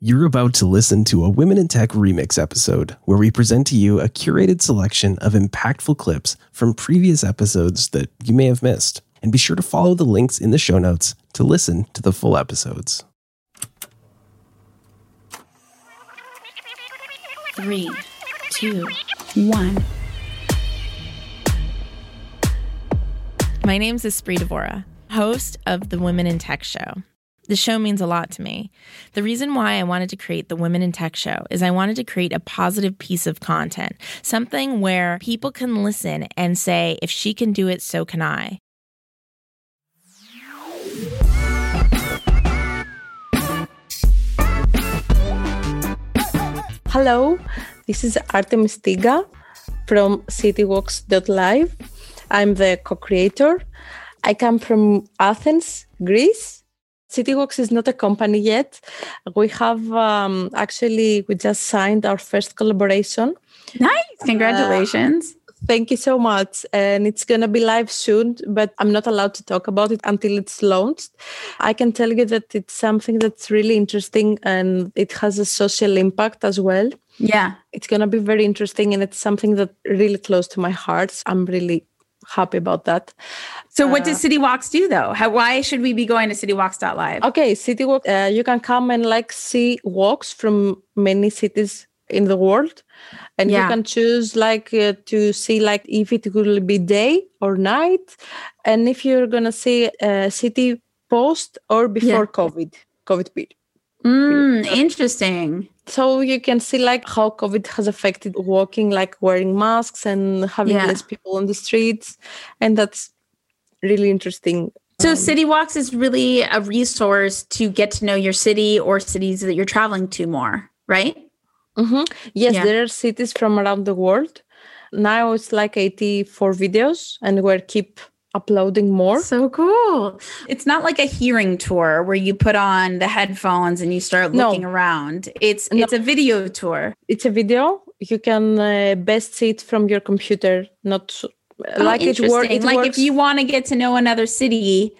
You're about to listen to a Women in Tech Remix episode, where we present to you a curated selection of impactful clips from previous episodes that you may have missed. And be sure to follow the links in the show notes to listen to the full episodes. 3, 2, 1. My name's Espree Devora, host of the Women in Tech Show. The show means a lot to me. The reason why I wanted to create the Women in Tech Show is I wanted to create a positive piece of content, something where people can listen and say, if she can do it, so can I. Hello, this is Artemis Tiga from CityWalks.live. I'm the co-creator. I come from Athens, Greece. CityWalks is not a company yet. We have we just signed our first collaboration. Nice. Congratulations. Thank you so much. And it's going to be live soon, but I'm not allowed to talk about it until it's launched. I can tell you that it's something that's really interesting and it has a social impact as well. Yeah. It's going to be very interesting, and it's something that's really close to my heart. So I'm really happy about that. So what does CityWalks do, though? Why should we be going to citywalks.live? Okay, CityWalks, you can come and see walks from many cities in the world. And you can choose to see if it will be day or night. And if you're going to see a city post or before COVID period. Interesting. So you can see how COVID has affected walking, wearing masks and having less people on the streets. And that's really interesting. So CityWalks is really a resource to get to know your city or cities that you're traveling to more, right? Mm-hmm. Yes, there are cities from around the world. Now it's 84 videos, and we'll keep uploading more. So cool. It's not a hearing tour where you put on the headphones and you start looking around. It's a video tour. It's a video. You can best see it from your computer. If you want to get to know another city,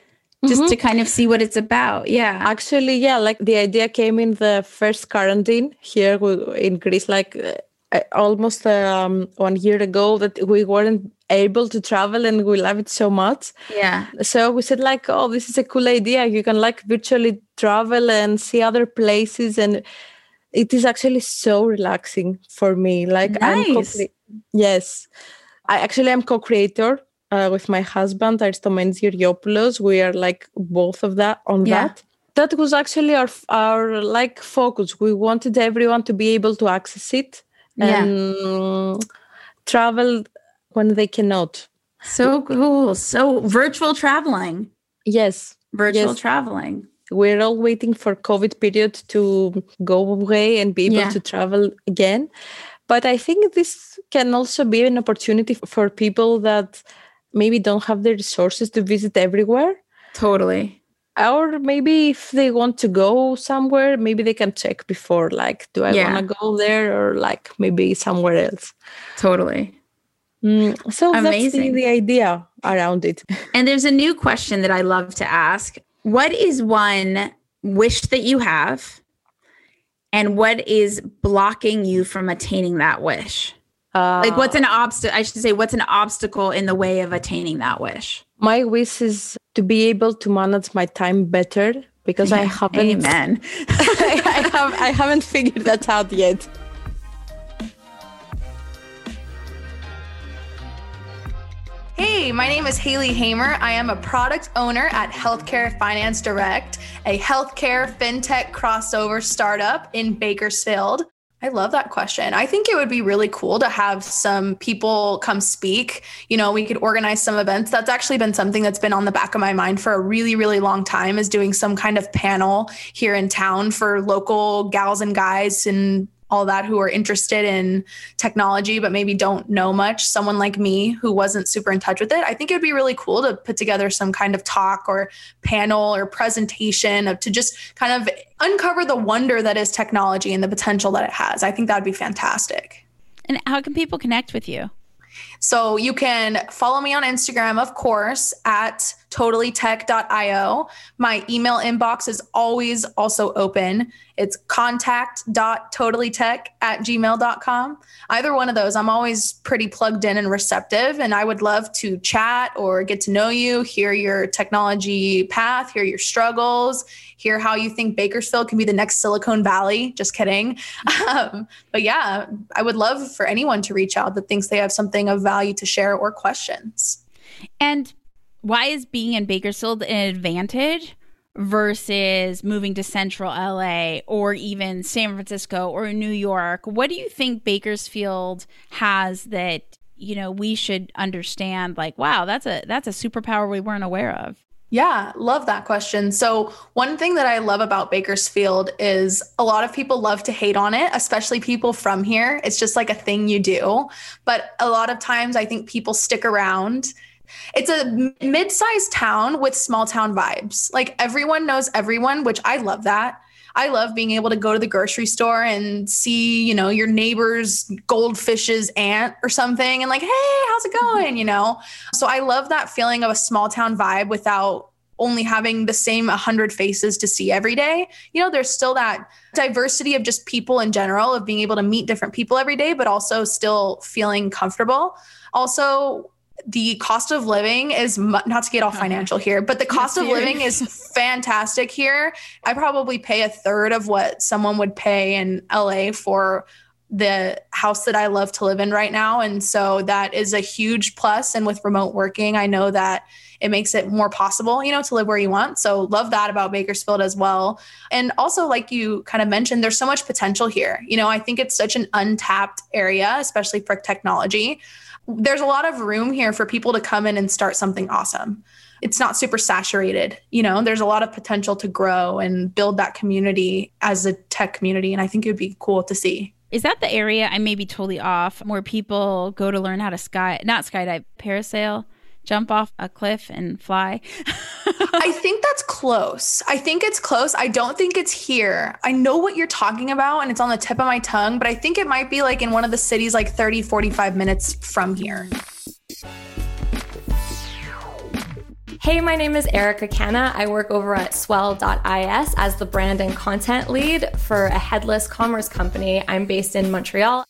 just to kind of see what it's about. Yeah. Actually, the idea came in the first quarantine here in Greece, almost 1 year ago, that we weren't able to travel, and we love it so much. Yeah. So we said oh, this is a cool idea. You can virtually travel and see other places, and it is actually so relaxing for me. Nice. Yes. I'm co-creator with my husband, Aristomenis Ieropoulos. We are both of that on that. That was actually our focus. We wanted everyone to be able to access it and travel when they cannot. So cool. So virtual traveling. Yes. Traveling. We're all waiting for COVID period to go away and be able to travel again. But I think this can also be an opportunity for people that maybe don't have the resources to visit everywhere. Totally. Or maybe if they want to go somewhere, maybe they can check before, do I want to go there, or maybe somewhere else. Totally. So amazing. That's the idea around it. And there's a new question that I love to ask. What is one wish that you have, and what is blocking you from attaining that wish? What's an obstacle in the way of attaining that wish? My wish is to be able to manage my time better, because I haven't. Amen. I haven't figured that out yet. Hey, my name is Haley Hamer. I am a product owner at Healthcare Finance Direct, a healthcare fintech crossover startup in Bakersfield. I love that question. I think it would be really cool to have some people come speak. We could organize some events. That's actually been something that's been on the back of my mind for a really, really long time, is doing some kind of panel here in town for local gals and guys and all that, who are interested in technology but maybe don't know much, someone like me who wasn't super in touch with it, I think it would be really cool to put together some kind of talk or panel or presentation to just kind of uncover the wonder that is technology and the potential that it has. I think that'd be fantastic. And how can people connect with you? So you can follow me on Instagram, of course, at totallytech.io. My email inbox is always also open. It's contact.totallytech@gmail.com. Either one of those, I'm always pretty plugged in and receptive, and I would love to chat or get to know you, hear your technology path, hear your struggles, hear how you think Bakersfield can be the next Silicon Valley. Just kidding. But yeah, I would love for anyone to reach out that thinks they have something of value to share or questions. And why is being in Bakersfield an advantage versus moving to central LA or even San Francisco or New York? What do you think Bakersfield has that, you know, we should understand, like, wow, that's a superpower we weren't aware of? Yeah, love that question. So one thing that I love about Bakersfield is a lot of people love to hate on it, especially people from here. It's just like a thing you do. But a lot of times I think people stick around. It's a mid-sized town with small town vibes. Like everyone knows everyone, which I love that. I love being able to go to the grocery store and see, you know, your neighbor's goldfish's aunt or something and like, hey, how's it going? You know? So I love that feeling of a small town vibe without only having the same 100 faces to see every day. You know, there's still that diversity of just people in general, of being able to meet different people every day, but also still feeling comfortable. Also, the cost of living is, not to get all financial here, but the cost of living is fantastic here. I probably pay a third of what someone would pay in LA for the house that I love to live in right now. And so that is a huge plus. And with remote working, I know that it makes it more possible, you know, to live where you want. So love that about Bakersfield as well. And also, like you kind of mentioned, there's so much potential here. You know, I think it's such an untapped area, especially for technology. There's a lot of room here for people to come in and start something awesome. It's not super saturated. You know, there's a lot of potential to grow and build that community as a tech community. And I think it would be cool to see. Is that the area, I may be totally off, where people go to learn how to skydive, parasail, jump off a cliff and fly? I think that's close. I think it's close. I don't think it's here. I know what you're talking about and it's on the tip of my tongue, but I think it might be like in one of the cities, like 30, 45 minutes from here. Hey, my name is Erica Canna. I work over at Swell.is as the brand and content lead for a headless commerce company. I'm based in Montreal.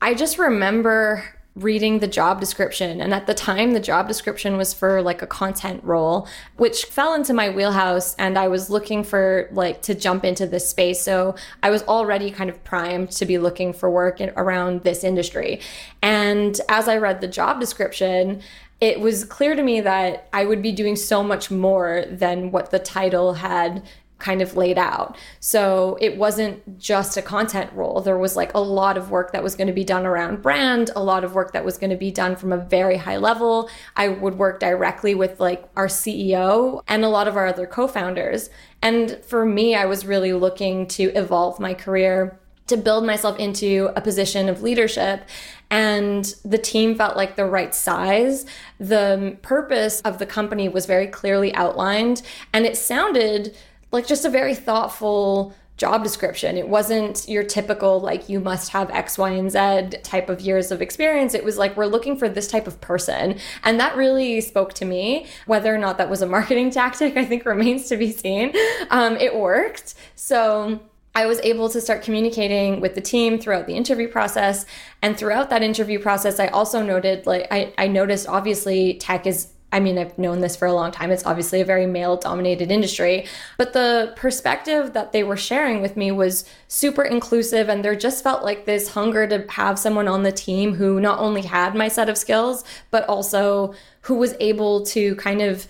I just remember reading the job description. And at the time, the job description was for like a content role, which fell into my wheelhouse. And I was looking for like to jump into this space. So I was already kind of primed to be looking for work around this industry. And as I read the job description, it was clear to me that I would be doing so much more than what the title had kind of laid out. So it wasn't just a content role. There was like a lot of work that was going to be done around brand, a lot of work that was going to be done from a very high level. I would work directly with like our CEO and a lot of our other co-founders. And for me, I was really looking to evolve my career, to build myself into a position of leadership. And the team felt like the right size. The purpose of the company was very clearly outlined, and it sounded like just a very thoughtful job description. It wasn't your typical, like, you must have X, Y, and Z type of years of experience. It was like, we're looking for this type of person. And that really spoke to me. Whether or not that was a marketing tactic, I think remains to be seen. It worked. So I was able to start communicating with the team throughout the interview process. And throughout that interview process, I also noted, like, I noticed obviously tech is, I mean, I've known this for a long time. It's obviously a very male-dominated industry, but the perspective that they were sharing with me was super inclusive, and there just felt like this hunger to have someone on the team who not only had my set of skills, but also who was able to kind of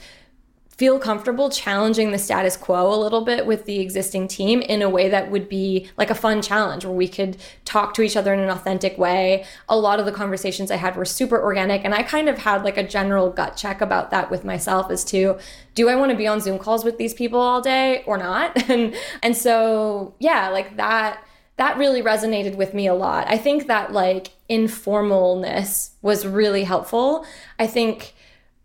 feel comfortable challenging the status quo a little bit with the existing team in a way that would be like a fun challenge where we could talk to each other in an authentic way. A lot of the conversations I had were super organic, and I kind of had like a general gut check about that with myself as to, do I want to be on Zoom calls with these people all day or not? And so, yeah, like that that really resonated with me a lot. I think that like informalness was really helpful. I think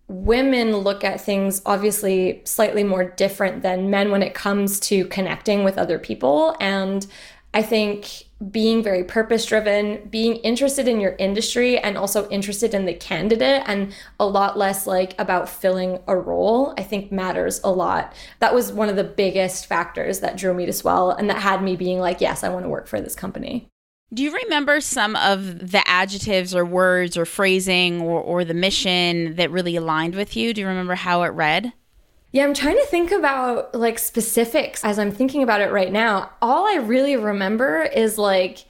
women look at things obviously slightly more different than men when it comes to connecting with other people. And I think being very purpose-driven, being interested in your industry and also interested in the candidate and a lot less like about filling a role, I think matters a lot. That was one of the biggest factors that drew me to Swell and that had me being like, yes, I want to work for this company. Do you remember some of the adjectives or words or phrasing or the mission that really aligned with you? Do you remember how it read? Yeah, I'm trying to think about like specifics as I'm thinking about it right now. All I really remember is like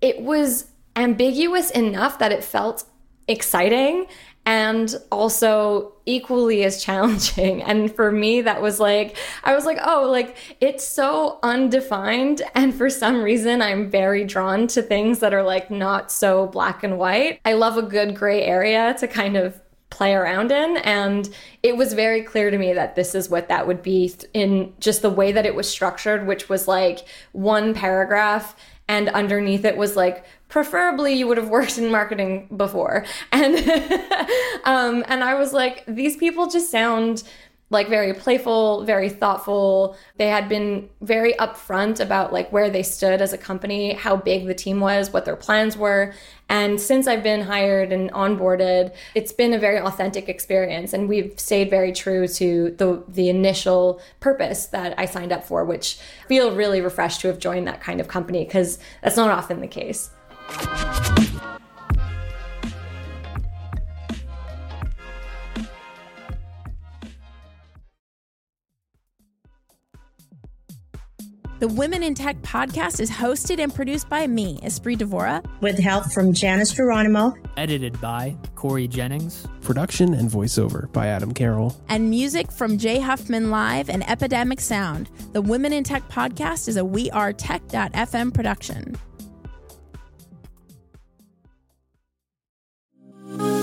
it was ambiguous enough that it felt exciting and also equally as challenging. And for me, that was like, I was like, oh, like it's so undefined. And for some reason, I'm very drawn to things that are like not so black and white. I love a good gray area to kind of play around in. And it was very clear to me that this is what that would be in just the way that it was structured, which was like one paragraph and underneath it was like, preferably you would have worked in marketing before. And and I was like, these people just sound like very playful, very thoughtful. They had been very upfront about like where they stood as a company, how big the team was, what their plans were. And since I've been hired and onboarded, it's been a very authentic experience. And we've stayed very true to the initial purpose that I signed up for, which I feel really refreshed to have joined that kind of company because that's not often the case. The Women in Tech podcast is hosted and produced by me, Espree Devora, with help from Janice Geronimo, edited by Corey Jennings, production and voiceover by Adam Carroll, and music from Jay Huffman Live and Epidemic Sound. The Women in Tech podcast is a WeAreTech.FM production.